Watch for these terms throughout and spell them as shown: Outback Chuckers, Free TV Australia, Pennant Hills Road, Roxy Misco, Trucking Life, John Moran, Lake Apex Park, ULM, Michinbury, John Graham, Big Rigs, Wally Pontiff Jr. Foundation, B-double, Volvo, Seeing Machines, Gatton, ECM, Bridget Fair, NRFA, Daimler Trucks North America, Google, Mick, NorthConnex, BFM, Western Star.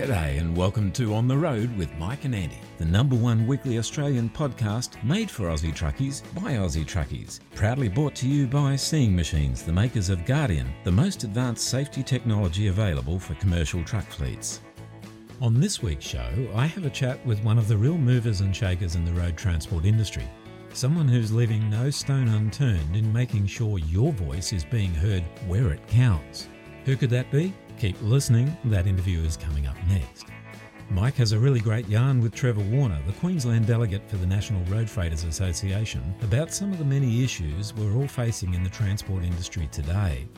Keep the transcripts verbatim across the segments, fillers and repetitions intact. G'day and welcome to On The Road with Mike and Andy, the number one weekly Australian podcast made for Aussie truckies by Aussie truckies. Proudly brought to you by Seeing Machines, the makers of Guardian, the most advanced safety technology available for commercial truck fleets. On this week's show, I have a chat with one of the real movers and shakers in the road transport industry, someone who's leaving no stone unturned in making sure your voice is being heard where it counts. Who could that be? Keep listening, that interview is coming up next. Mike has a really great yarn with Trevor Warner, the Queensland delegate for the National Road Freighters Association, about some of the many issues we're all facing in the transport industry today.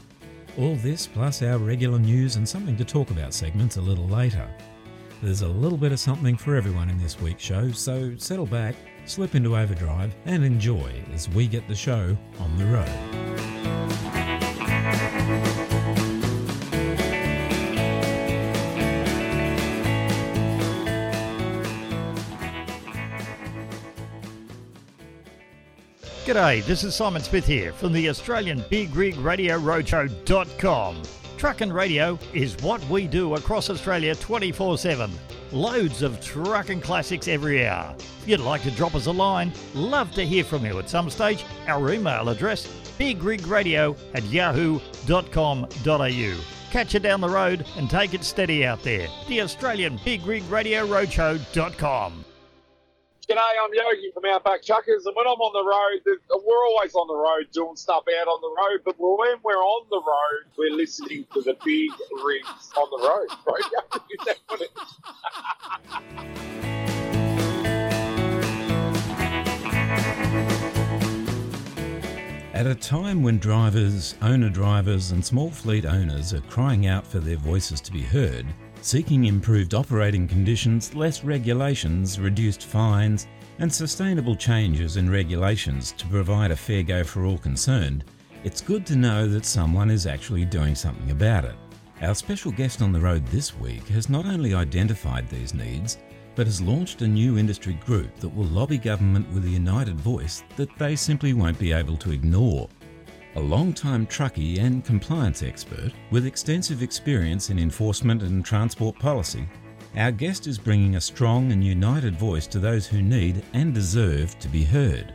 All this plus our regular news and something to talk about segments a little later. There's a little bit of something for everyone in this week's show, so settle back, slip into overdrive and enjoy as we get the show on the road. G'day, this is Simon Smith here from the Australian Big Rig Radio Roadshow dot com. Truck and radio is what we do across Australia twenty-four seven. Loads of trucking classics every hour. If you'd like to drop us a line, love to hear from you at some stage. Our email address, bigrigradio at yahoo dot com dot a u. Catch you down the road and take it steady out there. The Australian Big Rig Radio Roadshow dot com. G'day, I'm Yogi from Outback Chuckers, and when I'm on the road, we're always on the road doing stuff out on the road, but when we're on the road, we're listening to the Big Rigs on the road, right? Is that what it is? At a time when drivers, owner drivers and small fleet owners are crying out for their voices to be heard, seeking improved operating conditions, less regulations, reduced fines, and sustainable changes in regulations to provide a fair go for all concerned, it's good to know that someone is actually doing something about it. Our special guest on the road this week has not only identified these needs, but has launched a new industry group that will lobby government with a united voice that they simply won't be able to ignore. A long-time truckie and compliance expert with extensive experience in enforcement and transport policy, our guest is bringing a strong and united voice to those who need and deserve to be heard.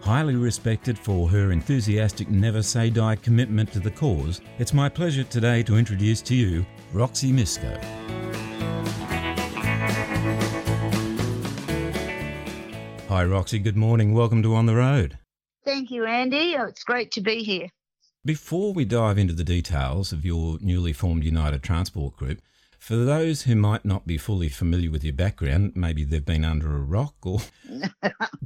Highly respected for her enthusiastic never-say-die commitment to the cause, it's my pleasure today to introduce to you Roxy Misco. Hi Roxy, good morning. Welcome to On The Road. Thank you, Andy. Oh, it's great to be here. Before we dive into the details of your newly formed United Transport Group, for those who might not be fully familiar with your background, maybe they've been under a rock, or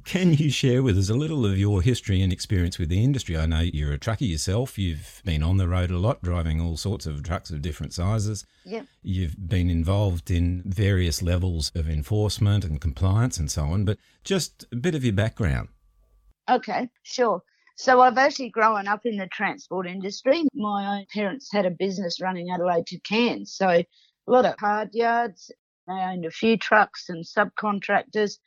can you share with us a little of your history and experience with the industry? I know you're a trucker yourself. You've been on the road a lot, driving all sorts of trucks of different sizes. Yep. You've been involved in various levels of enforcement and compliance and so on, but just a bit of your background. Okay, sure. So I've actually grown up in the transport industry. My own parents had a business running Adelaide to Cairns, so a lot of hard yards. They owned a few trucks and subcontractors.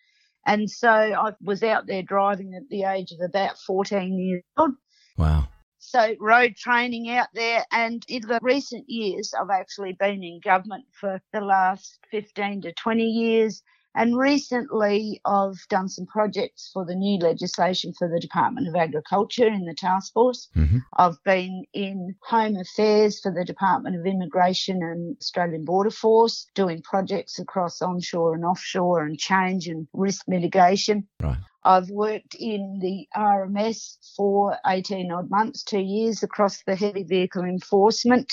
And so I was out there driving at the age of about fourteen years old. Wow. So road training out there. And in the recent years, I've actually been in government for the last fifteen to twenty years. And recently I've done some projects for the new legislation for the Department of Agriculture in the task force. Mm-hmm. I've been in Home Affairs for the Department of Immigration and Australian Border Force, doing projects across onshore and offshore and change and risk mitigation. Right. I've worked in the R M S for eighteen odd months, two years across the heavy vehicle enforcement.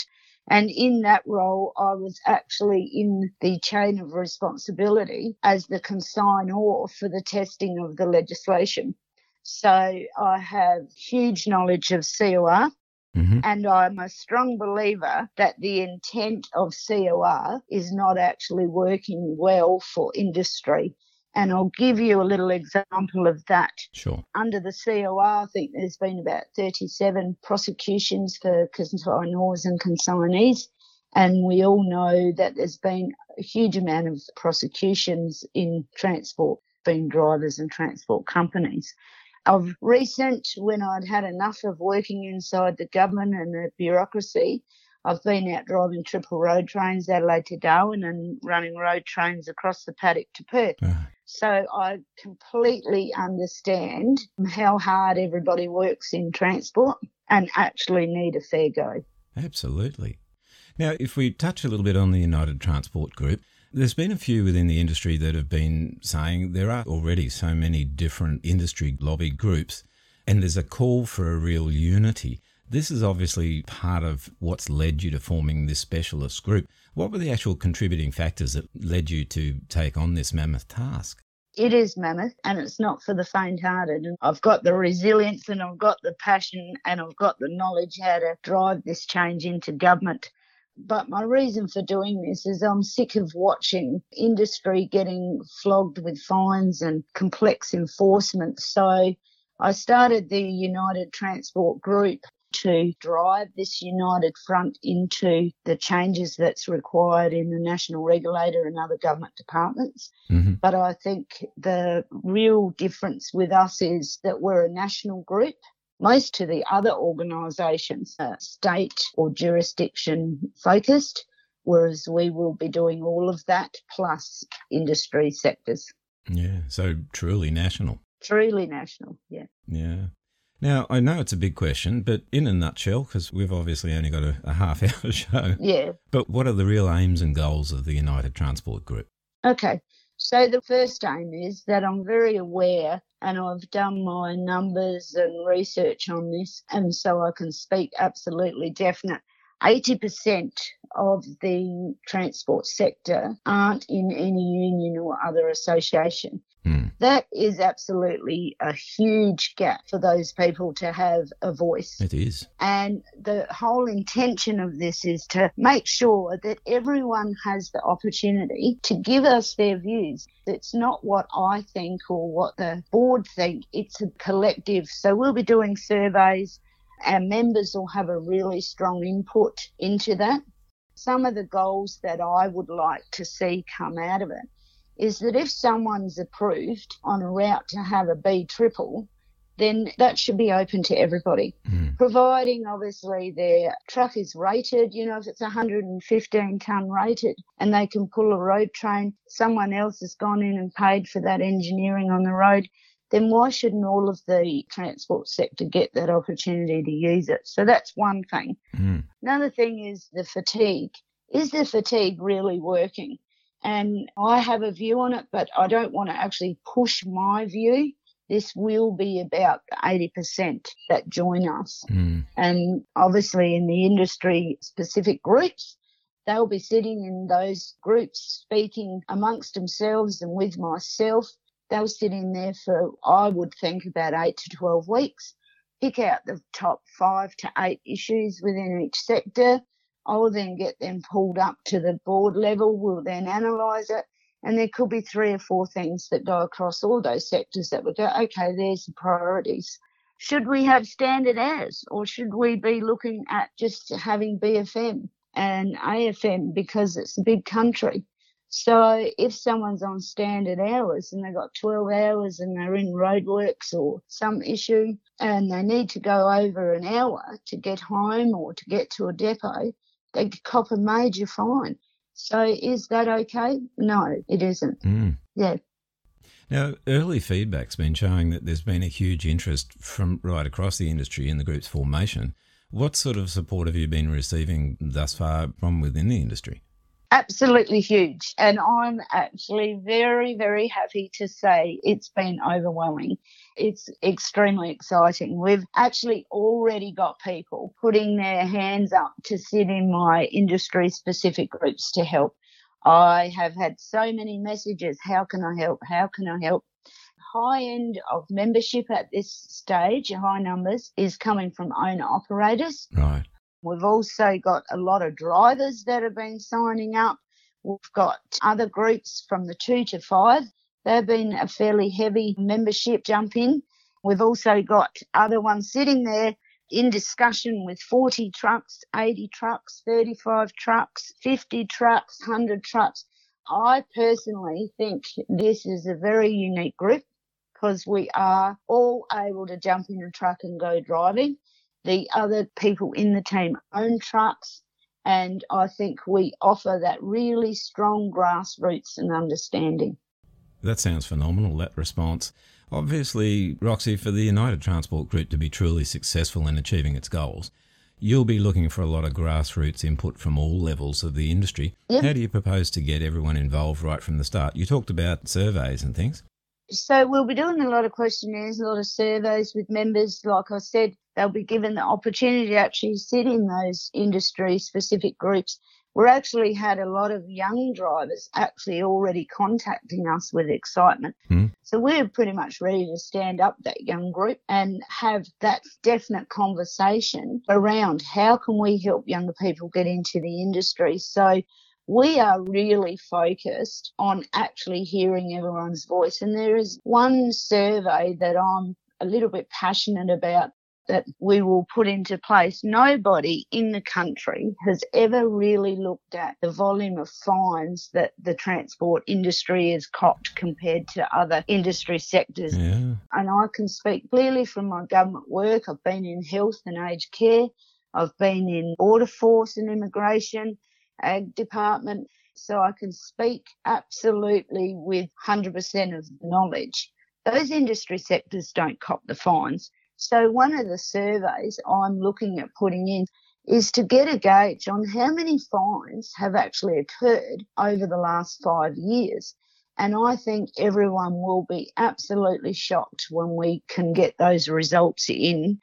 And in that role, I was actually in the chain of responsibility as the consignor for the testing of the legislation. So I have huge knowledge of C O R, mm-hmm. and I'm a strong believer that the intent of C O R is not actually working well for industry. And I'll give you a little example of that. Sure. Under the C O R, I think there's been about thirty-seven prosecutions for consignors and consignees. And we all know that there's been a huge amount of prosecutions in transport, being drivers and transport companies. Of recent, when I'd had enough of working inside the government and the bureaucracy, I've been out driving triple road trains Adelaide to Darwin and running road trains across the paddock to Perth. Uh. So I completely understand how hard everybody works in transport and actually need a fair go. Absolutely. Now, if we touch a little bit on the United Transport Group, there's been a few within the industry that have been saying there are already so many different industry lobby groups and there's a call for a real unity. This is obviously part of what's led you to forming this specialist group. What were the actual contributing factors that led you to take on this mammoth task? It is mammoth and it's not for the faint-hearted. And I've got the resilience and I've got the passion and I've got the knowledge how to drive this change into government. But my reason for doing this is I'm sick of watching industry getting flogged with fines and complex enforcement. So I started the United Transport Group to drive this united front into the changes that's required in the national regulator and other government departments. Mm-hmm. But I think the real difference with us is that we're a national group. Most of the other organisations are state or jurisdiction focused, whereas we will be doing all of that plus industry sectors. Yeah, so truly national. Truly national, yeah. Yeah. Now, I know it's a big question, but in a nutshell, because we've obviously only got a, a half-hour show. Yeah. But what are the real aims and goals of the United Transport Group? Okay. So the first aim is that I'm very aware and I've done my numbers and research on this, and so I can speak absolutely definite. eighty percent of the transport sector aren't in any union or other association. Mm. That is absolutely a huge gap for those people to have a voice. It is. And the whole intention of this is to make sure that everyone has the opportunity to give us their views. It's not what I think or what the board think. It's a collective. So we'll be doing surveys. Our members will have a really strong input into that. Some of the goals that I would like to see come out of it is that if someone's approved on a route to have a B triple, then that should be open to everybody, mm. providing obviously their truck is rated, you know, if it's one hundred fifteen tonne rated and they can pull a road train, someone else has gone in and paid for that engineering on the road, then why shouldn't all of the transport sector get that opportunity to use it? So that's one thing. Mm. Another thing is the fatigue. Is the fatigue really working? And I have a view on it, but I don't want to actually push my view. This will be about eighty percent that join us. Mm. And obviously in the industry-specific groups, they'll be sitting in those groups speaking amongst themselves and with myself. They'll sit in there for, I would think, about eight to twelve weeks, pick out the top five to eight issues within each sector. I'll then get them pulled up to the board level. We'll then analyse it. And there could be three or four things that go across all those sectors that would go, okay, there's the priorities. Should we have standard hours or should we be looking at just having B F M and A F M because it's a big country? So if someone's on standard hours and they've got twelve hours and they're in roadworks or some issue and they need to go over an hour to get home or to get to a depot, they cop a major fine. So is that okay? No, it isn't. Mm. Yeah. Now, early feedback's been showing that there's been a huge interest from right across the industry in the group's formation. What sort of support have you been receiving thus far from within the industry? Absolutely huge. And I'm actually very, very happy to say it's been overwhelming. It's extremely exciting. We've actually already got people putting their hands up to sit in my industry-specific groups to help. I have had so many messages, how can I help, how can I help? High end of membership at this stage, high numbers, is coming from owner-operators. Right. We've also got a lot of drivers that have been signing up. We've got other groups from the two to five. They've been a fairly heavy membership jump in. We've also got other ones sitting there in discussion with forty trucks, eighty trucks, thirty-five trucks, fifty trucks, one hundred trucks. I personally think this is a very unique group because we are all able to jump in a truck and go driving. The other people in the team own trucks And I think we offer that really strong grassroots and understanding. That sounds phenomenal, that response. Obviously, Roxy, for the United Transport Group to be truly successful in achieving its goals, you'll be looking for a lot of grassroots input from all levels of the industry. Yep. How do you propose to get everyone involved right from the start? You talked about surveys and things. So we'll be doing a lot of questionnaires, a lot of surveys with members. Like I said, they'll be given the opportunity to actually sit in those industry-specific groups. We've actually had a lot of young drivers actually already contacting us with excitement. Mm. So we're pretty much ready to stand up that young group and have that definite conversation around how can we help younger people get into the industry. So we are really focused on actually hearing everyone's voice. And there is one survey that I'm a little bit passionate about that we will put into place. Nobody in the country has ever really looked at the volume of fines that the transport industry is copped compared to other industry sectors. Yeah. And I can speak clearly from my government work. I've been in health and aged care. I've been in border force and immigration, Ag Department, so I can speak absolutely with one hundred percent of knowledge. Those industry sectors don't cop the fines. So one of the surveys I'm looking at putting in is to get a gauge on how many fines have actually occurred over the last five years. And I think everyone will be absolutely shocked when we can get those results in.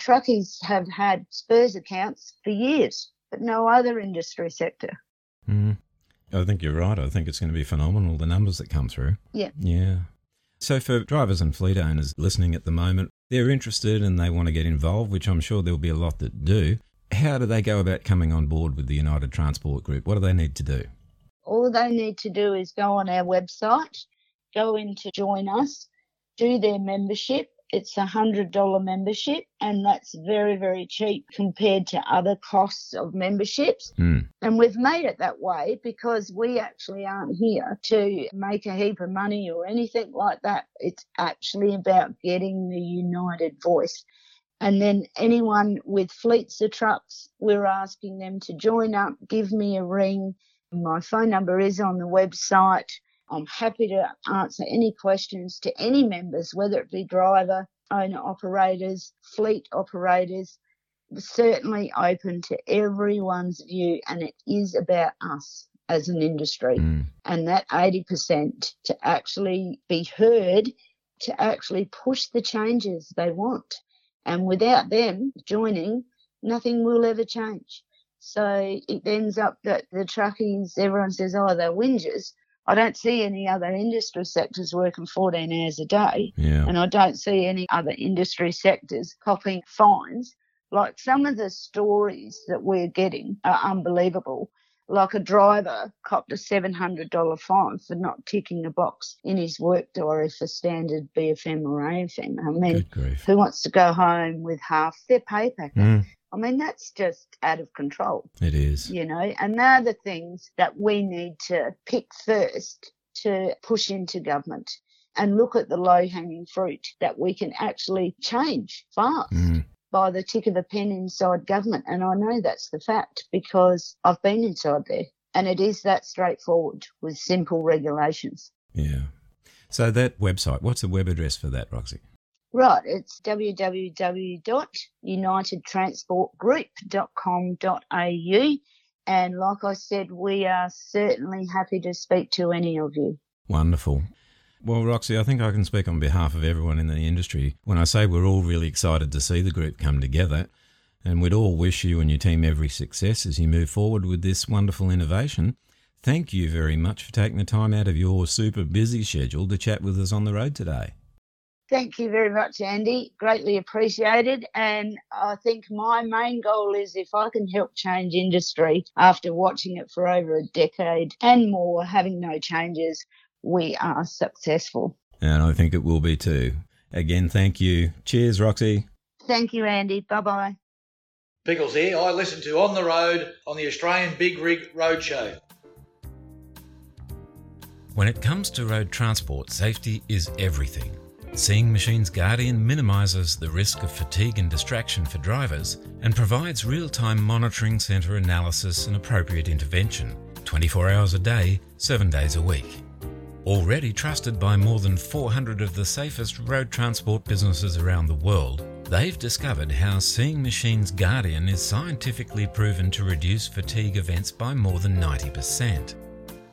Truckies have had Spurs accounts for years, but no other industry sector. Mm. I think you're right. I think it's going to be phenomenal, the numbers that come through. Yeah. Yeah. So for drivers and fleet owners listening at the moment, they're interested and they want to get involved, which I'm sure there'll be a lot that do. How do they go about coming on board with the United Transport Group? What do they need to do? All they need to do is go on our website, go in to join us, do their membership. It's a one hundred dollars membership, and that's very, very cheap compared to other costs of memberships. Mm. And we've made it that way because we actually aren't here to make a heap of money or anything like that. It's actually about getting the united voice. And then anyone with fleets of trucks, we're asking them to join up, give me a ring. My phone number is on the website. I'm happy to answer any questions to any members, whether it be driver, owner-operators, fleet operators. We're certainly open to everyone's view, and it is about us as an industry. Mm. And that eighty percent to actually be heard, to actually push the changes they want. And without them joining, nothing will ever change. So it ends up that the truckies, everyone says, oh, they're whingers. I don't see any other industry sectors working fourteen hours a day, yeah. And I don't see any other industry sectors copping fines. Like, some of the stories that we're getting are unbelievable. Like, a driver copped a seven hundred dollars fine for not ticking a box in his work diary for standard B F M or A F M. I mean, who wants to go home with half their pay packet? Mm. I mean, that's just out of control. It is. You know, and they're the things that we need to pick first to push into government and look at the low-hanging fruit that we can actually change fast mm. by the tick of a pen inside government. And I know that's the fact because I've been inside there, and it is that straightforward with simple regulations. Yeah. So that website, what's the web address for that, Roxy? Right, it's w w w dot united transport group dot com dot a u, and like I said, we are certainly happy to speak to any of you. Wonderful. Well, Roxy, I think I can speak on behalf of everyone in the industry when I say we're all really excited to see the group come together, and we'd all wish you and your team every success as you move forward with this wonderful innovation. Thank you very much for taking the time out of your super busy schedule to chat with us on the road today. Thank you very much, Andy. Greatly appreciated. And I think my main goal is if I can help change industry after watching it for over a decade and more, having no changes, we are successful. And I think it will be too. Again, thank you. Cheers, Roxy. Thank you, Andy. Bye-bye. Pickles here. I listen to On the Road on the Australian Big Rig Roadshow. When it comes to road transport, safety is everything. Seeing Machines Guardian minimises the risk of fatigue and distraction for drivers and provides real-time monitoring centre analysis and appropriate intervention, twenty-four hours a day, seven days a week. Already trusted by more than four hundred of the safest road transport businesses around the world, they've discovered how Seeing Machines Guardian is scientifically proven to reduce fatigue events by more than ninety percent.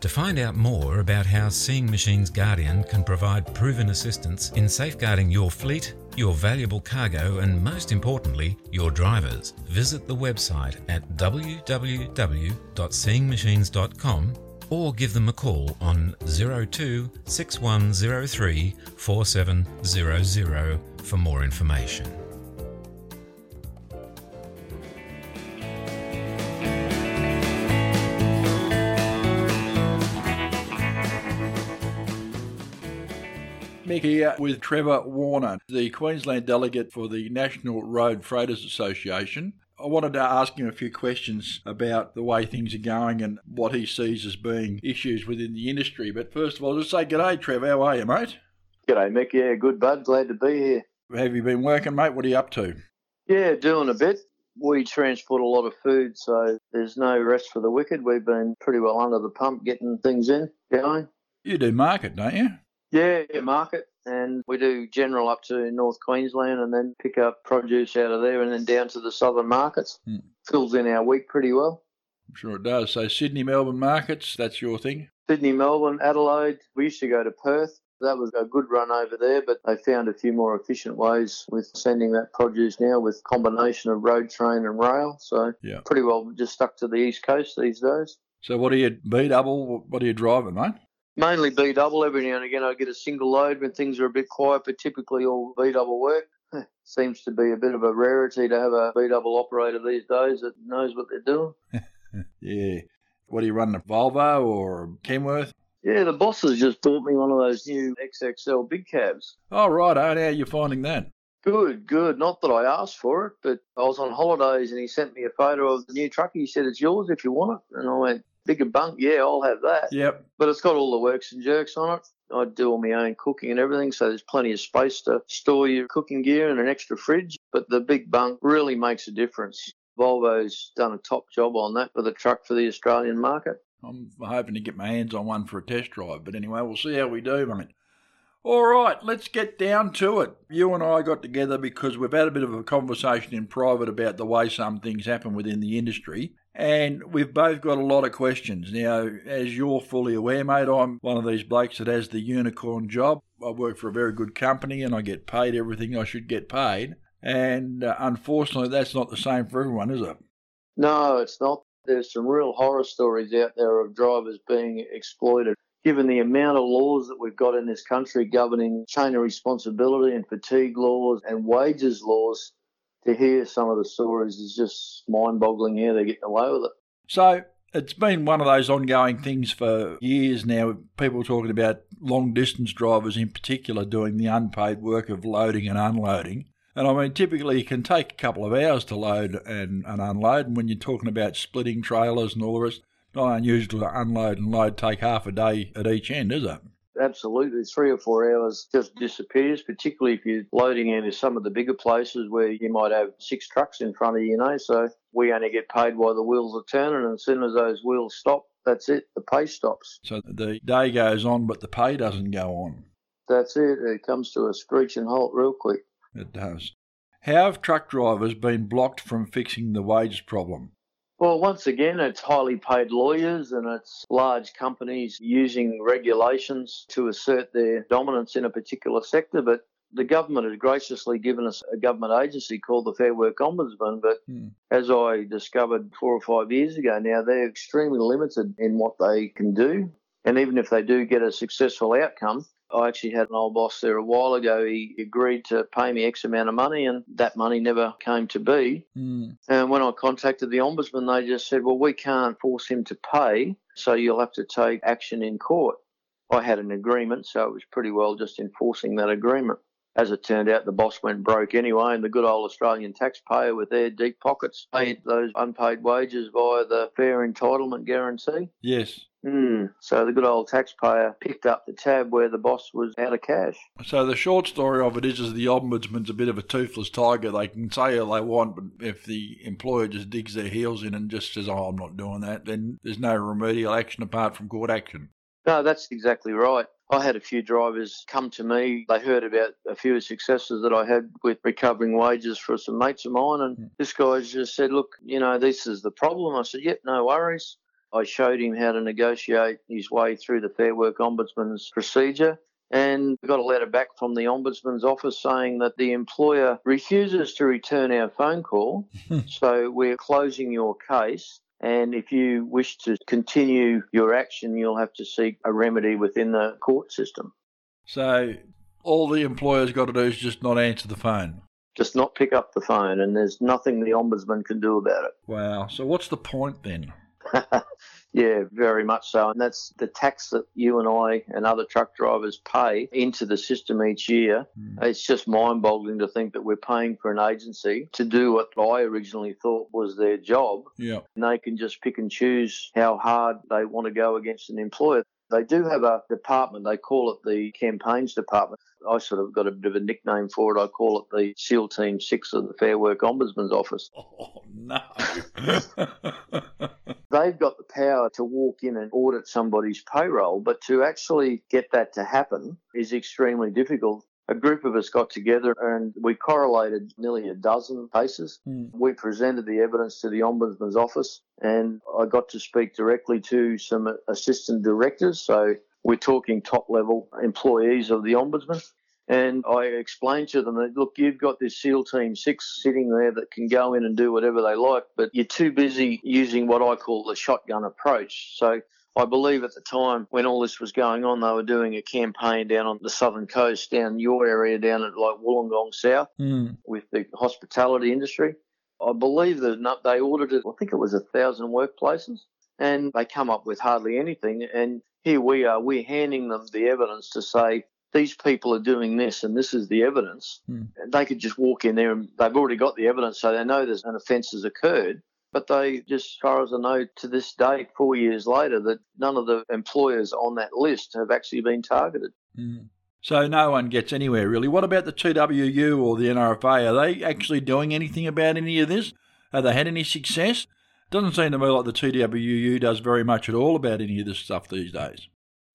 To find out more about how Seeing Machines Guardian can provide proven assistance in safeguarding your fleet, your valuable cargo and, most importantly, your drivers, visit the website at w w w dot seeing machines dot com or give them a call on zero two six one zero three four seven zero zero for more information. Mick here with Trevor Warner, the Queensland delegate for the National Road Freighters Association. I wanted to ask him a few questions about the way things are going and what he sees as being issues within the industry. But first of all, just say g'day, Trevor. How are you, mate? G'day, Mick. Yeah, good, bud. Glad to be here. Have you been working, mate? What are you up to? Yeah, doing a bit. We transport a lot of food, so there's no rest for the wicked. We've been pretty well under the pump getting things in, going. You do market, don't you? Yeah, market. And we do general up to North Queensland and then pick up produce out of there and then down to the southern markets. Hmm. Fills in our week pretty well. I'm sure it does. So Sydney, Melbourne markets, that's your thing? Sydney, Melbourne, Adelaide. We used to go to Perth. That was a good run over there, but they found a few more efficient ways with sending that produce now with combination of road, train and rail. So yeah. Pretty well just stuck to the East Coast these days. So what are you, B-double? What are you driving, mate? Mainly B-double. Every now and again I get a single load when things are a bit quiet, but typically all B-double work. Seems to be a bit of a rarity to have a B-double operator these days that knows what they're doing. Yeah. What are you running, a Volvo or Kenworth? Yeah, the bosses just bought me one of those new X X L big cabs. Oh, right. How are you finding that? Good, good. Not that I asked for it, but I was on holidays and he sent me a photo of the new truck. He said, it's yours if you want it. And I went, bigger bunk, yeah, I'll have that. Yep. But it's got all the works and jerks on it. I do all my own cooking and everything, so there's plenty of space to store your cooking gear and an extra fridge. But the big bunk really makes a difference. Volvo's done a top job on that with a truck for the Australian market. I'm hoping to get my hands on one for a test drive. But anyway, we'll see how we do, mate. All right, let's get down to it. You and I got together because we've had a bit of a conversation in private about the way some things happen within the industry. And we've both got a lot of questions. Now, as you're fully aware, mate, I'm one of these blokes that has the unicorn job. I work for a very good company and I get paid everything I should get paid. And uh, unfortunately, that's not the same for everyone, is it? No, it's not. There's some real horror stories out there of drivers being exploited. Given the amount of laws that we've got in this country governing chain of responsibility and fatigue laws and wages laws, to hear some of the stories is just mind-boggling how they're getting away with it. So it's been one of those ongoing things for years now, people talking about long-distance drivers in particular doing the unpaid work of loading and unloading. And I mean, typically you can take a couple of hours to load and, and unload, and when you're talking about splitting trailers and all the rest, not unusual to unload and load take half a day at each end, is it? Absolutely. Three or four hours just disappears, particularly if you're loading into some of the bigger places where you might have six trucks in front of you, you know, so we only get paid while the wheels are turning, and as soon as those wheels stop, that's it, the pay stops. So the day goes on, but the pay doesn't go on. That's it. It comes to a screeching halt real quick. It does. How have truck drivers been blocked from fixing the wage problem? Well, once again, it's highly paid lawyers and it's large companies using regulations to assert their dominance in a particular sector. But the government has graciously given us a government agency called the Fair Work Ombudsman. But hmm. as I discovered four or five years ago now, they're extremely limited in what they can do. And even if they do get a successful outcome, I actually had an old boss there a while ago. He agreed to pay me X amount of money, and that money never came to be. Mm. And when I contacted the Ombudsman, they just said, well, we can't force him to pay, so you'll have to take action in court. I had an agreement, so it was pretty well just enforcing that agreement. As it turned out, the boss went broke anyway, and the good old Australian taxpayer with their deep pockets paid those unpaid wages via the Fair Entitlement Guarantee. Yes. Mm. So the good old taxpayer picked up the tab where the boss was out of cash. So the short story of it is, is the Ombudsman's a bit of a toothless tiger. They can say all they want, but if the employer just digs their heels in and just says, oh, I'm not doing that, then there's no remedial action apart from court action. No, that's exactly right. I had a few drivers come to me. They heard about a few successes that I had with recovering wages for some mates of mine. And this guy just said, look, you know, this is the problem. I said, yep, no worries. I showed him how to negotiate his way through the Fair Work Ombudsman's procedure, and got a letter back from the Ombudsman's office saying that the employer refuses to return our phone call, so we're closing your case, and if you wish to continue your action, you'll have to seek a remedy within the court system. So all the employer's got to do is just not answer the phone. Just not pick up the phone, and there's nothing the Ombudsman can do about it. Wow. So what's the point then? Yeah, very much so. And that's the tax that you and I and other truck drivers pay into the system each year. Mm. It's just mind-boggling to think that we're paying for an agency to do what I originally thought was their job. Yeah. And they can just pick and choose how hard they want to go against an employer. They do have a department. They call it the Campaigns Department. I sort of got a bit of a nickname for it. I call it the SEAL Team six of the Fair Work Ombudsman's Office. Oh, no. They've got the power to walk in and audit somebody's payroll, but to actually get that to happen is extremely difficult. A group of us got together and we correlated nearly a dozen cases. Mm. We presented the evidence to the Ombudsman's office, and I got to speak directly to some assistant directors. So we're talking top-level employees of the Ombudsman. And I explained to them that, look, you've got this SEAL Team six sitting there that can go in and do whatever they like, but you're too busy using what I call the shotgun approach. So I believe at the time when all this was going on, they were doing a campaign down on the southern coast, down your area, down at like Wollongong South, mm. with the hospitality industry. I believe that they audited, I think it was a thousand workplaces, and they come up with hardly anything. And here we are, we're handing them the evidence to say, these people are doing this and this is the evidence. Mm. They could just walk in there and they've already got the evidence, so they know there's an offence has occurred. But they just, as far as I know, to this day, four years later, that none of the employers on that list have actually been targeted. Mm. So no one gets anywhere, really. What about the T W U or the N R F A? Are they actually doing anything about any of this? Have they had any success? Doesn't seem to me like the T W U does very much at all about any of this stuff these days.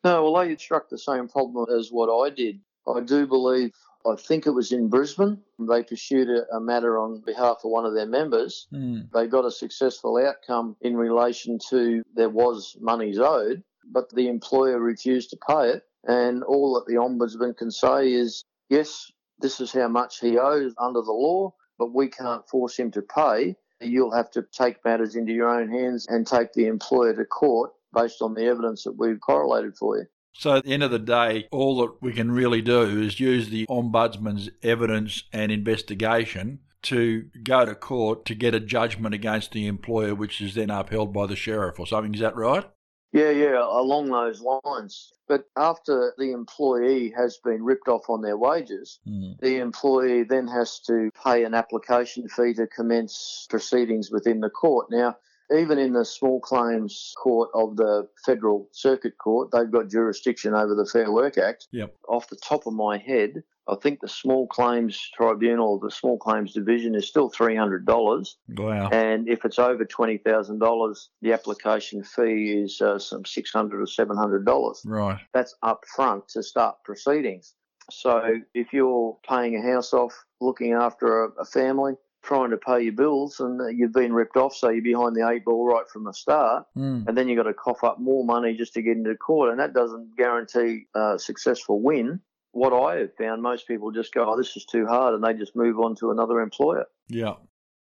No, well, they struck the same problem as what I did. I do believe, I think it was in Brisbane, they pursued a, a matter on behalf of one of their members. Mm. They got a successful outcome in relation to there was monies owed, but the employer refused to pay it. And all that the Ombudsman can say is, yes, this is how much he owes under the law, but we can't force him to pay. You'll have to take matters into your own hands and take the employer to court based on the evidence that we've correlated for you. So at the end of the day, all that we can really do is use the Ombudsman's evidence and investigation to go to court to get a judgment against the employer, which is then upheld by the sheriff or something. Is that right? Yeah, yeah, along those lines. But after the employee has been ripped off on their wages, mm. the employee then has to pay an application fee to commence proceedings within the court. Now, even in the small claims court of the Federal Circuit Court, they've got jurisdiction over the Fair Work Act. Yep. Off the top of my head, I think the small claims tribunal, the small claims division is still three hundred dollars. Wow. And if it's over twenty thousand dollars, the application fee is uh, some six hundred dollars or seven hundred dollars. Right. That's up front to start proceedings. So if you're paying a house off, looking after a, a family, trying to pay your bills, and you've been ripped off, so you're behind the eight ball right from the start, mm. and then you've got to cough up more money just to get into court, and that doesn't guarantee a successful win. What I have found, most people just go, oh, this is too hard, and they just move on to another employer. Yeah,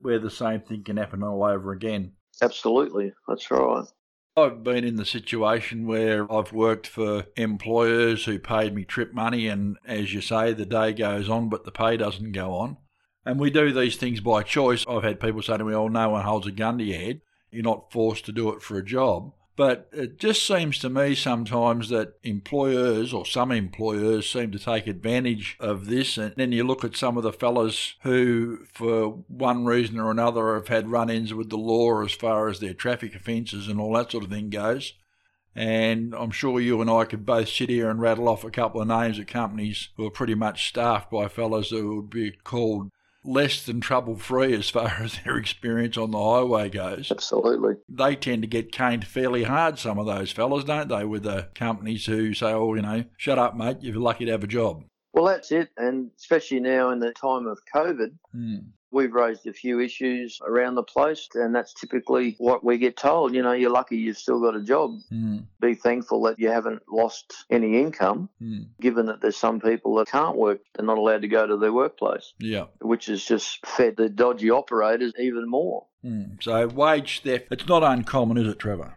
where the same thing can happen all over again. Absolutely, that's right. I've been in the situation where I've worked for employers who paid me trip money, and as you say, the day goes on, but the pay doesn't go on. And we do these things by choice. I've had people say to me, oh, no one holds a gun to your head. You're not forced to do it for a job. But it just seems to me sometimes that employers or some employers seem to take advantage of this. And then you look at some of the fellas who, for one reason or another, have had run-ins with the law as far as their traffic offences and all that sort of thing goes. And I'm sure you and I could both sit here and rattle off a couple of names of companies who are pretty much staffed by fellows who would be called less than trouble-free as far as their experience on the highway goes. Absolutely. They tend to get caned fairly hard, some of those fellas, don't they, with the companies who say, oh, you know, shut up, mate, you're lucky to have a job. Well, that's it, and especially now in the time of COVID, mm. we've raised a few issues around the place, and that's typically what we get told. You know, you're lucky you've still got a job. Mm. Be thankful that you haven't lost any income, mm. given that there's some people that can't work. They're not allowed to go to their workplace, yeah, which has just fed the dodgy operators even more. Mm. So wage theft, it's not uncommon, is it, Trevor?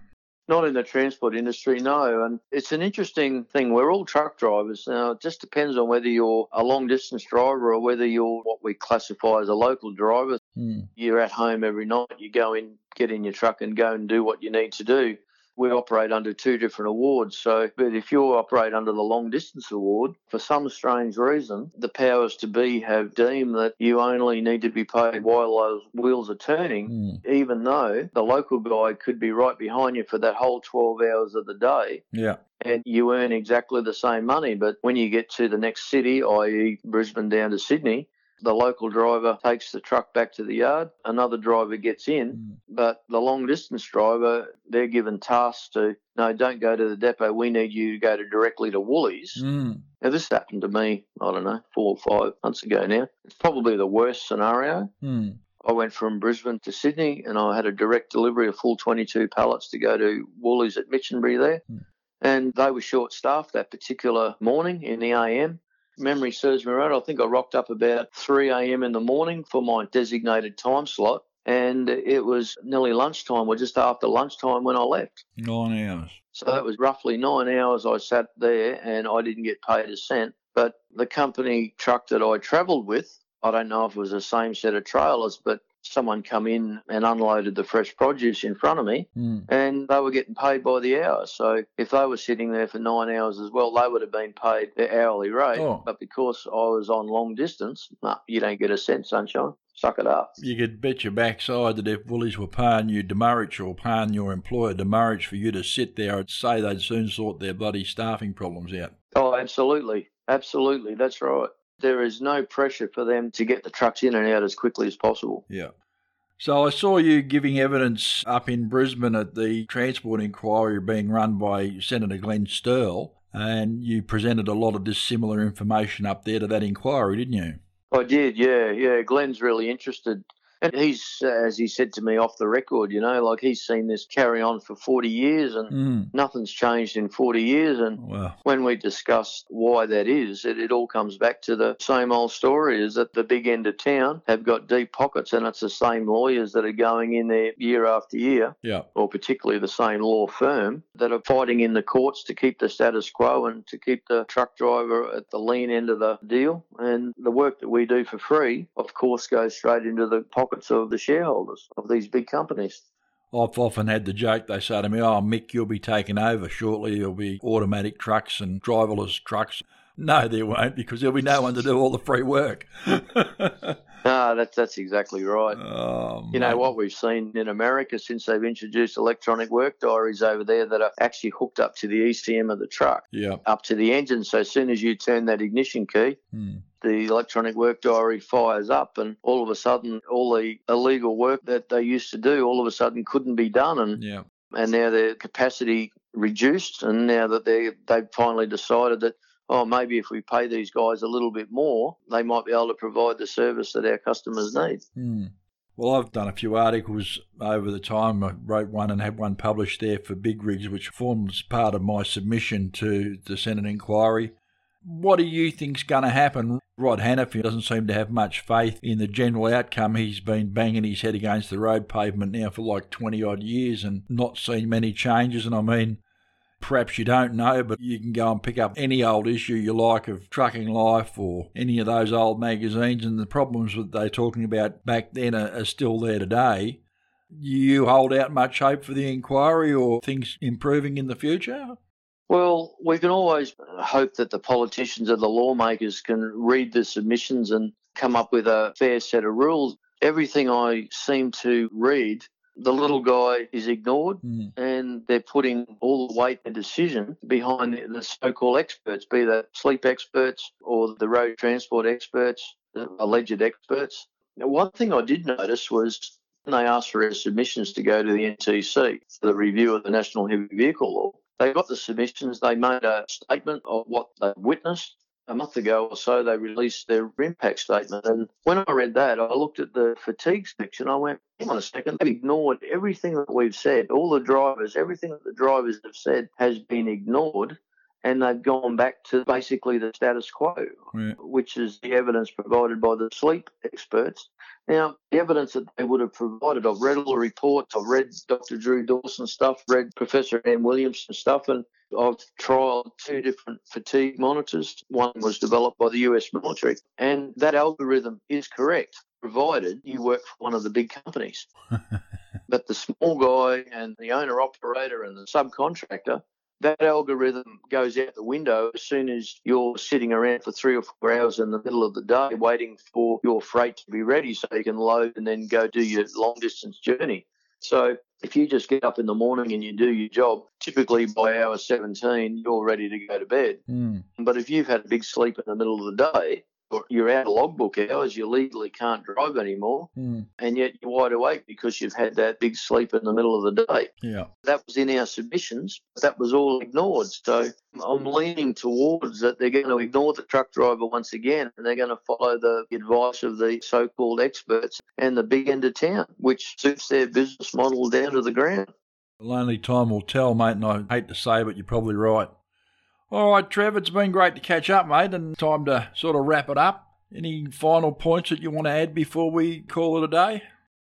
Not in the transport industry, no. And it's an interesting thing. We're all truck drivers. Now, it just depends on whether you're a long-distance driver or whether you're what we classify as a local driver. Mm. You're at home every night. You go in, get in your truck and go and do what you need to do. We operate under two different awards. So, but if you operate under the long-distance award, for some strange reason, the powers to be have deemed that you only need to be paid while those wheels are turning, mm. even though the local guy could be right behind you for that whole twelve hours of the day. Yeah. And you earn exactly the same money. But when you get to the next city, that is Brisbane down to Sydney, the local driver takes the truck back to the yard. Another driver gets in, mm. but the long-distance driver, they're given tasks to, no, don't go to the depot. We need you to go to directly to Woolies. Mm. Now, this happened to me, I don't know, four or five months ago now. It's probably the worst scenario. Mm. I went from Brisbane to Sydney, and I had a direct delivery of full twenty-two pallets to go to Woolies at Michinbury there, mm. and they were short-staffed that particular morning in the A M. Memory serves me right, I think I rocked up about three a.m. in the morning for my designated time slot, and it was nearly lunchtime or just after lunchtime when I left. Nine hours. So that was roughly nine hours I sat there and I didn't get paid a cent. But the company truck that I travelled with, I don't know if it was the same set of trailers, but someone come in and unloaded the fresh produce in front of me, mm. and they were getting paid by the hour. So if they were sitting there for nine hours as well, they would have been paid their hourly rate. Oh. But because I was on long distance, nah, you don't get a cent, sunshine. Suck it up. You could bet your backside that if Woolies were paying you demurrage or paying your employer demurrage for you to sit there, I'd say they'd soon sort their bloody staffing problems out. Oh, absolutely. Absolutely. That's right. There is no pressure for them to get the trucks in and out as quickly as possible. Yeah. So I saw you giving evidence up in Brisbane at the transport inquiry being run by Senator Glenn Sterle, and you presented a lot of dissimilar information up there to that inquiry, didn't you? I did, yeah. Yeah, Glenn's really interested. And he's, as he said to me off the record, you know, like he's seen this carry on for forty years and mm. nothing's changed in forty years. And wow. when we discussed why that is, it, it all comes back to the same old story, is that the big end of town have got deep pockets and it's the same lawyers that are going in there year after year, yeah. or particularly the same law firm, that are fighting in the courts to keep the status quo and to keep the truck driver at the lean end of the deal. And the work that we do for free, of course, goes straight into the pocket of the shareholders of these big companies. I've often had the joke, they say to me, oh, Mick, you'll be taken over shortly. There'll be automatic trucks and driverless trucks. No, there won't, because there'll be no one to do all the free work. No, that's, that's exactly right. Oh, you know, mate. What we've seen in America since they've introduced electronic work diaries over there that are actually hooked up to the E C M of the truck, yeah. up to the engine. So as soon as you turn that ignition key, hmm. the electronic work diary fires up and all of a sudden all the illegal work that they used to do all of a sudden couldn't be done. And, yeah. and now their capacity reduced, and now that they, they've finally decided that, oh, maybe if we pay these guys a little bit more, they might be able to provide the service that our customers need. Mm. Well, I've done a few articles over the time. I wrote one and had one published there for Big Rigs, which forms part of my submission to the Senate inquiry. What do you think's going to happen? Rod Hanafin doesn't seem to have much faith in the general outcome. He's been banging his head against the road pavement now for like twenty-odd years and not seen many changes, and I mean... perhaps you don't know, but you can go and pick up any old issue you like of Trucking Life or any of those old magazines, and the problems that they're talking about back then are, are still there today. You hold out much hope for the inquiry or things improving in the future? Well, we can always hope that the politicians and the lawmakers can read the submissions and come up with a fair set of rules. Everything I seem to read the little guy is ignored mm. and they're putting all the weight and decision behind the so-called experts, be that sleep experts or the road transport experts, the alleged experts. Now, one thing I did notice was when they asked for their submissions to go to the N T C for the review of the National Heavy Vehicle Law, they got the submissions, they made a statement of what they witnessed. A month ago or so, they released their impact statement. And when I read that, I looked at the fatigue section. I went, hang on a second, they've ignored everything that we've said. All the drivers, everything that the drivers have said has been ignored, and they've gone back to basically the status quo, yeah. which is the evidence provided by the sleep experts. Now, the evidence that they would have provided, I've read all the reports, I've read Doctor Drew Dawson's stuff, read Professor Anne Williamson's stuff, and I've trialled two different fatigue monitors. One was developed by the U S military, and that algorithm is correct, provided you work for one of the big companies. But the small guy and the owner-operator and the subcontractor, that algorithm goes out the window as soon as you're sitting around for three or four hours in the middle of the day waiting for your freight to be ready so you can load and then go do your long-distance journey. So if you just get up in the morning and you do your job, typically by hour seventeen, you're ready to go to bed. Mm. But if you've had a big sleep in the middle of the day, or you're out of logbook hours, you legally can't drive anymore, mm. and yet you're wide awake because you've had that big sleep in the middle of the day. Yeah, that was in our submissions, but that was all ignored. So I'm leaning towards that they're going to ignore the truck driver once again, and they're going to follow the advice of the so-called experts and the big end of town, which suits their business model down to the ground. Well, only time will tell, mate, and I hate to say, but you're probably right. All right, Trev, it's been great to catch up, mate, and time to sort of wrap it up. Any final points that you want to add before we call it a day?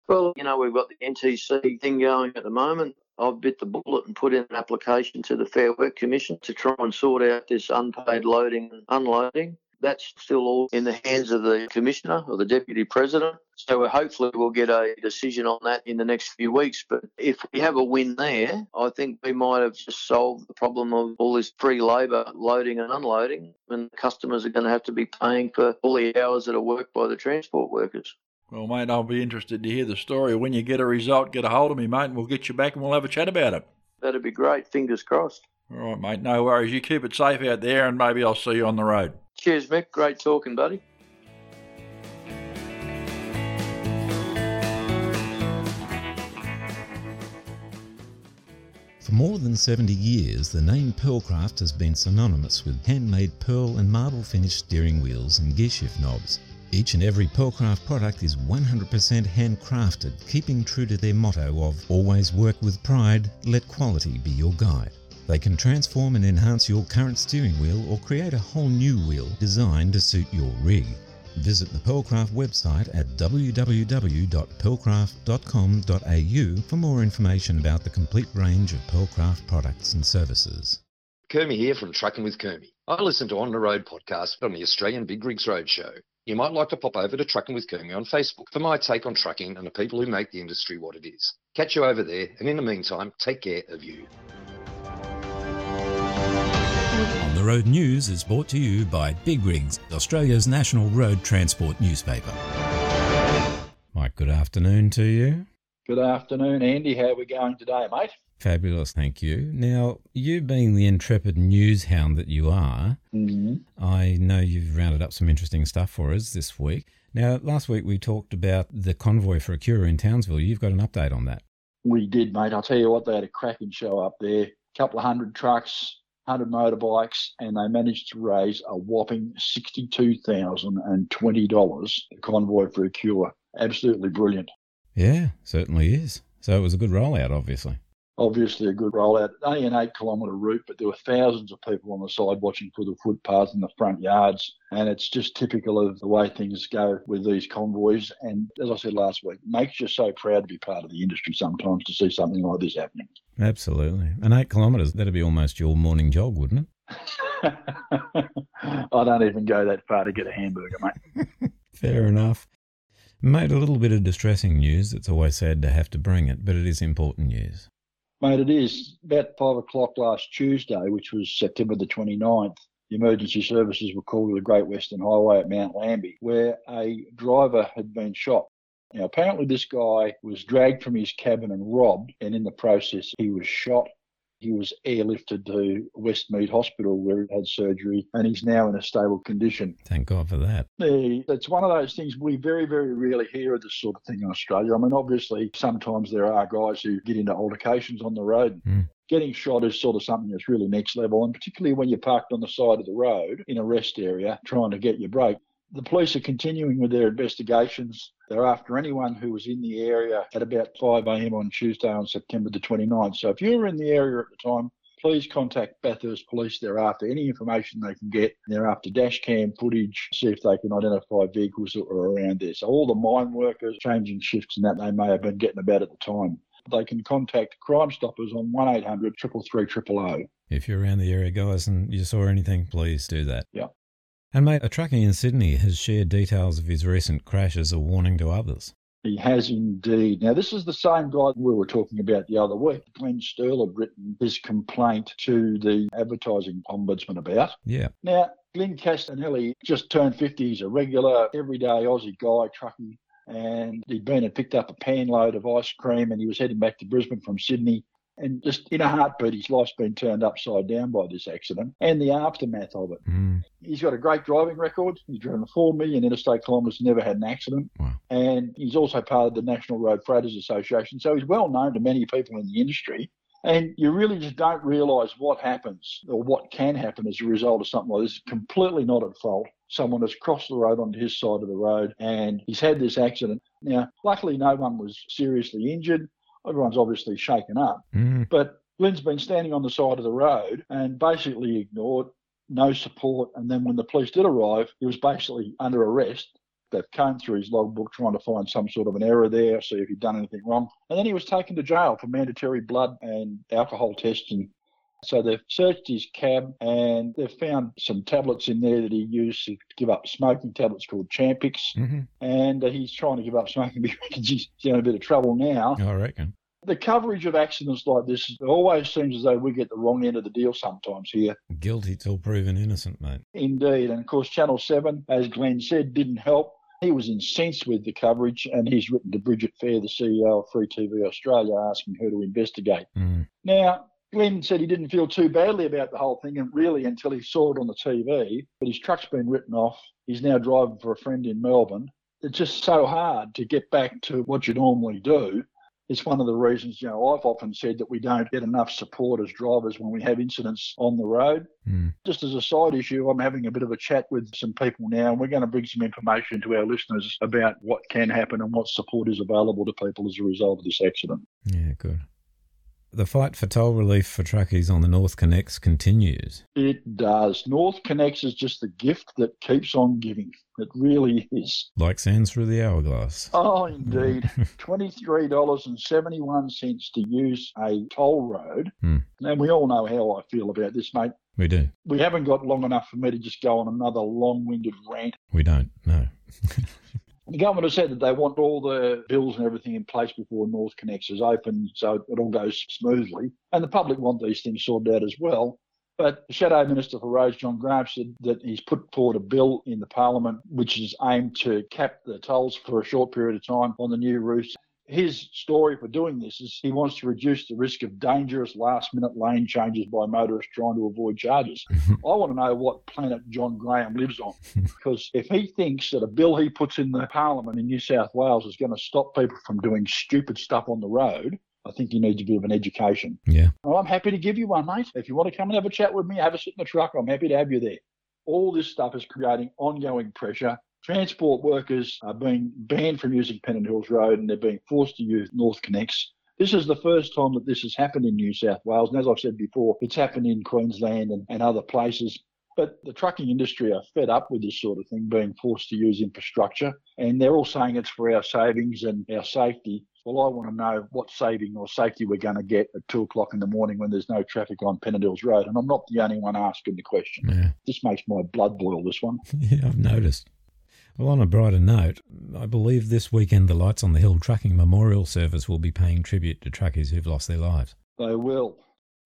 Well, you know, we've got the N T C thing going at the moment. I've bit the bullet and put in an application to the Fair Work Commission to try and sort out this unpaid loading and unloading. That's still all in the hands of the Commissioner or the Deputy President. So hopefully we'll get a decision on that in the next few weeks. But if we have a win there, I think we might have just solved the problem of all this free labour loading and unloading, and customers are going to have to be paying for all the hours that are worked by the transport workers. Well, mate, I'll be interested to hear the story. When you get a result, get a hold of me, mate, and we'll get you back and we'll have a chat about it. That'd be great. Fingers crossed. All right, mate. No worries. You keep it safe out there and maybe I'll see you on the road. Cheers, Mick. Great talking, buddy. For more than seventy years, the name Pearlcraft has been synonymous with handmade pearl and marble finished steering wheels and gearshift knobs. Each and every Pearlcraft product is one hundred percent handcrafted, keeping true to their motto of always work with pride, let quality be your guide. They can transform and enhance your current steering wheel or create a whole new wheel designed to suit your rig. Visit the Pearlcraft website at w w w dot pearlcraft dot com dot a u for more information about the complete range of Pearlcraft products and services. Kermie here from Trucking with Kermie. I listen to On the Road podcast on the Australian Big Rigs Roadshow. You might like to pop over to Trucking with Kermie on Facebook for my take on trucking and the people who make the industry what it is. Catch you over there, and in the meantime, take care of you. On the Road News is brought to you by Big Rigs, Australia's national road transport newspaper. Mike, good afternoon to you. Good afternoon, Andy. How are we going today, mate? Fabulous, thank you. Now, you being the intrepid news hound that you are, mm-hmm. I know you've rounded up some interesting stuff for us this week. Now, last week we talked about the convoy for a cure in Townsville. You've got an update on that. We did, mate. I'll tell you what, they had a cracking show up there. A couple of hundred trucks, one hundred motorbikes, and they managed to raise a whopping sixty-two thousand twenty dollars to Convoy for a Cure. Absolutely brilliant. Yeah, certainly is. So it was a good rollout, obviously. Obviously a good rollout. Only an eight-kilometre route, but there were thousands of people on the side watching for the footpath in the front yards, and it's just typical of the way things go with these convoys. And as I said last week, it makes you so proud to be part of the industry sometimes to see something like this happening. Absolutely. And eight kilometres, that'd be almost your morning jog, wouldn't it? I don't even go that far to get a hamburger, mate. Fair enough. Mate, a little bit of distressing news. It's always sad to have to bring it, but it is important news. Mate, it is. About five o'clock last Tuesday, which was September the twenty-ninth, the emergency services were called to the Great Western Highway at Mount Lambie, where a driver had been shot. Now, apparently this guy was dragged from his cabin and robbed, and in the process he was shot. He was airlifted to Westmead Hospital where he had surgery, and he's now in a stable condition. Thank God for that. The, it's one of those things we very, very rarely hear of this sort of thing in Australia. I mean, obviously, sometimes there are guys who get into altercations on the road. Mm. Getting shot is sort of something that's really next level, and particularly when you're parked on the side of the road in a rest area trying to get your break. The police are continuing with their investigations. They're after anyone who was in the area at about five a.m. on Tuesday on September the twenty-ninth. So if you were in the area at the time, please contact Bathurst Police. They're after any information they can get. They're after dash cam footage, see if they can identify vehicles that were around there. So all the mine workers changing shifts and that they may have been getting about at the time. They can contact Crime Stoppers on one eight hundred, three three three, zero zero zero. If you're around the area, guys, and you saw anything, please do that. Yeah. And mate, a trucker in Sydney has shared details of his recent crash as a warning to others. He has indeed. Now, this is the same guy we were talking about the other week. Glenn Sterle had written his complaint to the advertising ombudsman about. Yeah. Now, Glenn Castanelli just turned fifty. He's a regular, everyday Aussie guy, trucking. And he'd been and picked up a pan load of ice cream, and he was heading back to Brisbane from Sydney. And just in a heartbeat, his life's been turned upside down by this accident and the aftermath of it. Mm. He's got a great driving record. He's driven four million interstate kilometres, never had an accident. Wow. And he's also part of the National Road Freighters Association. So he's well known to many people in the industry. And you really just don't realise what happens or what can happen as a result of something like this. It's completely not at fault. Someone has crossed the road onto his side of the road and he's had this accident. Now, luckily, no one was seriously injured. Everyone's obviously shaken up. Mm. But Glenn's been standing on the side of the road and basically ignored, no support. And then when the police did arrive, he was basically under arrest. They've combed through his logbook trying to find some sort of an error there, see if he'd done anything wrong. And then he was taken to jail for mandatory blood and alcohol testing. So they've searched his cab and they've found some tablets in there that he used to give up smoking, tablets called Champix. Mm-hmm. And uh, he's trying to give up smoking because he's in a bit of trouble now. I reckon. The coverage of accidents like this always seems as though we get the wrong end of the deal sometimes here. Guilty till proven innocent, mate. Indeed. And, of course, Channel seven, as Glenn said, didn't help. He was incensed with the coverage, and he's written to Bridget Fair, the C E O of Free T V Australia, asking her to investigate. Mm. Now, Glenn said he didn't feel too badly about the whole thing, and really until he saw it on the T V. But his truck's been written off. He's now driving for a friend in Melbourne. It's just so hard to get back to what you normally do. It's one of the reasons, you know, I've often said that we don't get enough support as drivers when we have incidents on the road. Mm. Just as a side issue, I'm having a bit of a chat with some people now, and we're going to bring some information to our listeners about what can happen and what support is available to people as a result of this accident. Yeah, good. The fight for toll relief for truckies on the NorthConnex continues. It does. NorthConnex is just the gift that keeps on giving. It really is. Like sands through the hourglass. Oh, indeed. twenty-three dollars and seventy-one cents to use a toll road. Hmm. And we all know how I feel about this, mate. We do. We haven't got long enough for me to just go on another long-winded rant. We don't, no. The government has said that they want all the bills and everything in place before NorthConnex is open, so it all goes smoothly. And the public want these things sorted out as well. But the Shadow Minister for Roads, John Graham, said that he's put forward a bill in the Parliament which is aimed to cap the tolls for a short period of time on the new routes. His story for doing this is he wants to reduce the risk of dangerous last-minute lane changes by motorists trying to avoid charges. I want to know what planet John Graham lives on, because if he thinks that a bill he puts in the Parliament in New South Wales is going to stop people from doing stupid stuff on the road, I think he needs a bit of an education. Yeah. Well, I'm happy to give you one, mate. If you want to come and have a chat with me, have a sit in the truck, I'm happy to have you there. All this stuff is creating ongoing pressure. Transport workers are being banned from using Pennant Hills Road and they're being forced to use NorthConnex. This is the first time that this has happened in New South Wales. And as I've said before, it's happened in Queensland and, and other places. But the trucking industry are fed up with this sort of thing, being forced to use infrastructure. And they're all saying it's for our savings and our safety. Well, I want to know what saving or safety we're going to get at two o'clock in the morning when there's no traffic on Pennant Hills Road. And I'm not the only one asking the question. Yeah. This makes my blood boil, this one. Yeah, I've noticed. Well, on a brighter note, I believe this weekend the Lights on the Hill Trucking Memorial Service will be paying tribute to truckies who've lost their lives. They will.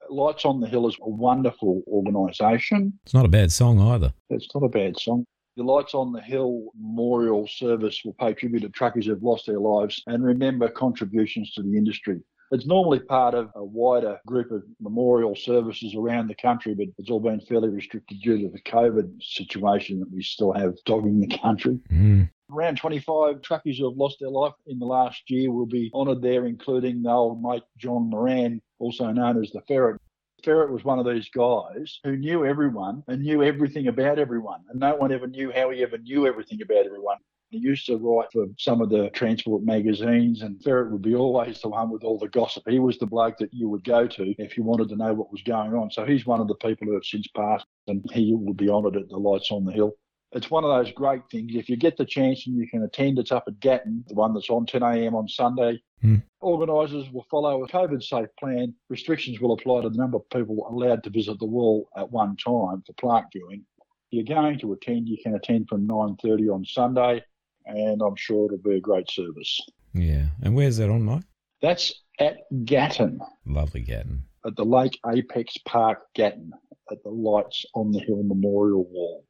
Lights on the Hill is a wonderful organisation. It's not a bad song either. It's not a bad song. The Lights on the Hill memorial service will pay tribute to truckies who have lost their lives and remember contributions to the industry. It's normally part of a wider group of memorial services around the country, but it's all been fairly restricted due to the COVID situation that we still have dogging the country. Mm. Around twenty-five truckies who have lost their life in the last year will be honoured there, including the old mate John Moran, also known as the Ferret. Ferret was one of these guys who knew everyone and knew everything about everyone, and no one ever knew how he ever knew everything about everyone. He used to write for some of the transport magazines, and Ferret would be always the one with all the gossip. He was the bloke that you would go to if you wanted to know what was going on. So he's one of the people who have since passed, and he will be honoured at the Lights on the Hill. It's one of those great things. If you get the chance and you can attend, it's up at Gatton, the one that's on ten a.m. on Sunday. Mm. Organisers will follow a COVID-safe plan. Restrictions will apply to the number of people allowed to visit the wall at one time for plant viewing. If you're going to attend, you can attend from nine thirty on Sunday, and I'm sure it'll be a great service. Yeah. And where's that on, Mike? That's at Gatton. Lovely Gatton. At the Lake Apex Park, Gatton, at the Lights on the Hill Memorial Wall.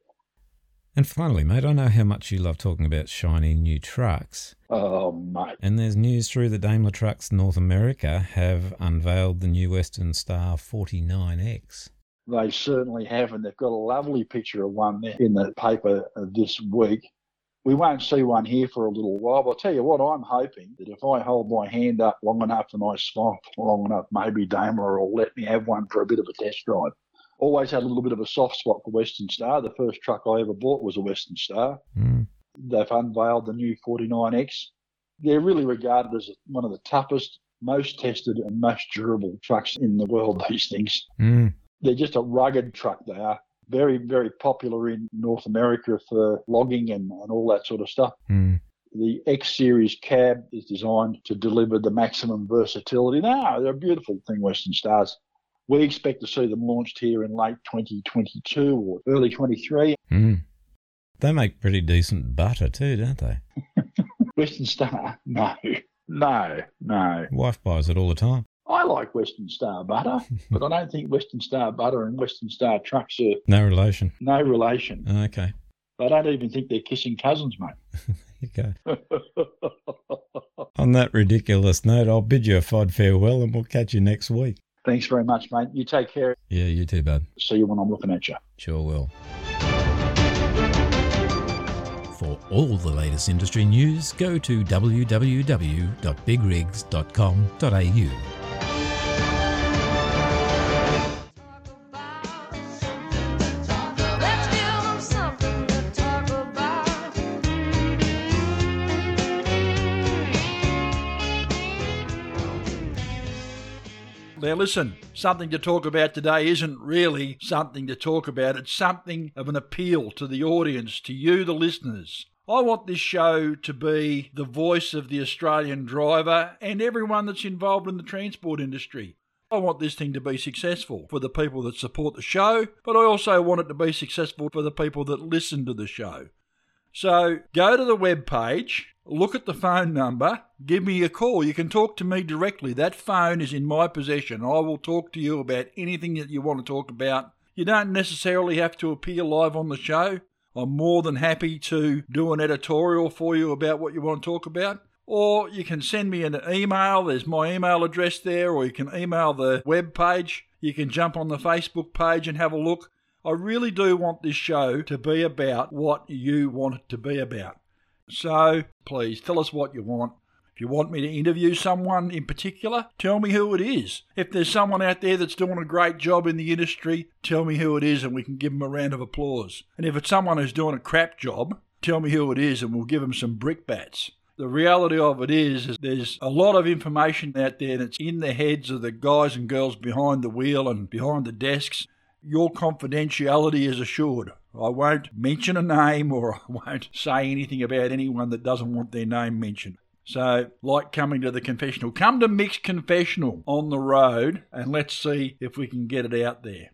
And finally, mate, I know how much you love talking about shiny new trucks. Oh, mate. And there's news through that Daimler Trucks North America have unveiled the new Western Star forty-nine X. They certainly have, and they've got a lovely picture of one there in the paper this week. We won't see one here for a little while, but I'll tell you what, I'm hoping that if I hold my hand up long enough and I smile long enough, maybe Daimler will let me have one for a bit of a test drive. Always had a little bit of a soft spot for Western Star. The first truck I ever bought was a Western Star. Mm. They've unveiled the new forty-nine X. They're really regarded as one of the toughest, most tested and most durable trucks in the world, these things. Mm. They're just a rugged truck, they are. Very, very popular in North America for logging and, and all that sort of stuff. Mm. The X-Series cab is designed to deliver the maximum versatility. No, they're a beautiful thing, Western Stars. We expect to see them launched here in late twenty twenty-two or early twenty-three. Mm. They make pretty decent butter too, don't they? Western Star? No. No, no. Wife buys it all the time. I like Western Star butter, but I don't think Western Star butter and Western Star trucks are... No relation. No relation. Oh, okay. I don't even think they're kissing cousins, mate. There you go. On that ridiculous note, I'll bid you a fond farewell and we'll catch you next week. Thanks very much, mate. You take care. Yeah, you too, bud. See you when I'm looking at you. Sure will. For all the latest industry news, go to w w w dot big rigs dot com dot a u. Now listen, something to talk about today isn't really something to talk about. It's something of an appeal to the audience, to you, the listeners. I want this show to be the voice of the Australian driver and everyone that's involved in the transport industry. I want this thing to be successful for the people that support the show, but I also want it to be successful for the people that listen to the show. So go to the webpage, look at the phone number, give me a call. You can talk to me directly. That phone is in my possession. I will talk to you about anything that you want to talk about. You don't necessarily have to appear live on the show. I'm more than happy to do an editorial for you about what you want to talk about. Or you can send me an email. There's my email address there, or you can email the webpage. You can jump on the Facebook page and have a look. I really do want this show to be about what you want it to be about. So, please, tell us what you want. If you want me to interview someone in particular, tell me who it is. If there's someone out there that's doing a great job in the industry, tell me who it is and we can give them a round of applause. And if it's someone who's doing a crap job, tell me who it is and we'll give them some brickbats. The reality of it is, is there's a lot of information out there that's in the heads of the guys and girls behind the wheel and behind the desks. Your confidentiality is assured. I won't mention a name or I won't say anything about anyone that doesn't want their name mentioned. So, like coming to the confessional, come to Mixed Confessional on the road and let's see if we can get it out there.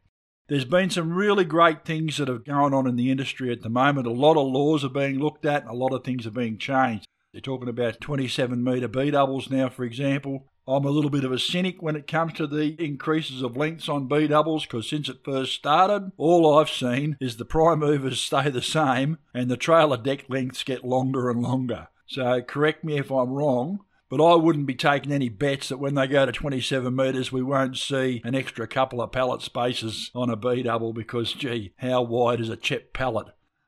There's been some really great things that have gone on in the industry at the moment. A lot of laws are being looked at and a lot of things are being changed. They're talking about twenty-seven metre B-doubles now, for example. I'm a little bit of a cynic when it comes to the increases of lengths on B-doubles, because since it first started, all I've seen is the prime movers stay the same and the trailer deck lengths get longer and longer. So correct me if I'm wrong, but I wouldn't be taking any bets that when they go to twenty-seven metres we won't see an extra couple of pallet spaces on a B-double, because, gee, how wide is a checked pallet?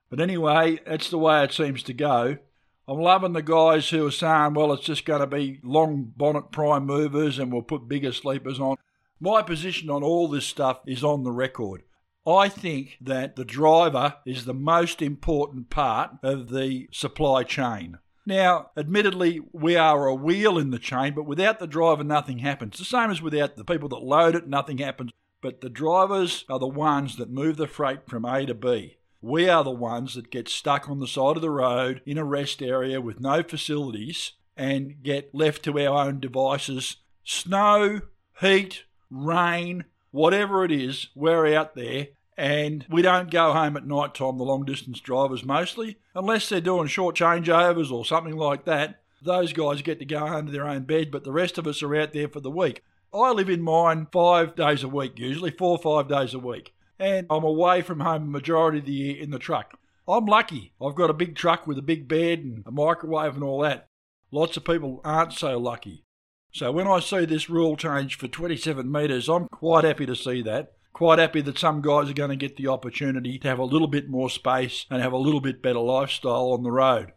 But anyway, that's the way it seems to go. I'm loving the guys who are saying, well, it's just going to be long bonnet prime movers and we'll put bigger sleepers on. My position on all this stuff is on the record. I think that the driver is the most important part of the supply chain. Now, admittedly, we are a wheel in the chain, but without the driver, nothing happens. The same as without the people that load it, nothing happens. But the drivers are the ones that move the freight from A to B. We are the ones that get stuck on the side of the road in a rest area with no facilities and get left to our own devices. Snow, heat, rain, whatever it is, we're out there, and we don't go home at night time, the long distance drivers mostly, unless they're doing short changeovers or something like that. Those guys get to go home to their own bed, but the rest of us are out there for the week. I live in mine five days a week usually, four or five days a week. And I'm away from home the majority of the year in the truck. I'm lucky. I've got a big truck with a big bed and a microwave and all that. Lots of people aren't so lucky. So when I see this rule change for twenty-seven metres, I'm quite happy to see that. Quite happy that some guys are going to get the opportunity to have a little bit more space and have a little bit better lifestyle on the road.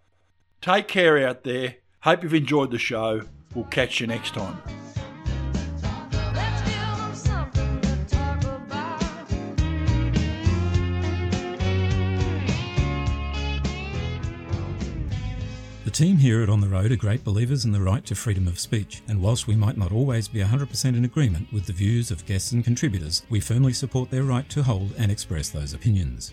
Take care out there. Hope you've enjoyed the show. We'll catch you next time. The team here at On The Road are great believers in the right to freedom of speech, and whilst we might not always be one hundred percent in agreement with the views of guests and contributors, we firmly support their right to hold and express those opinions.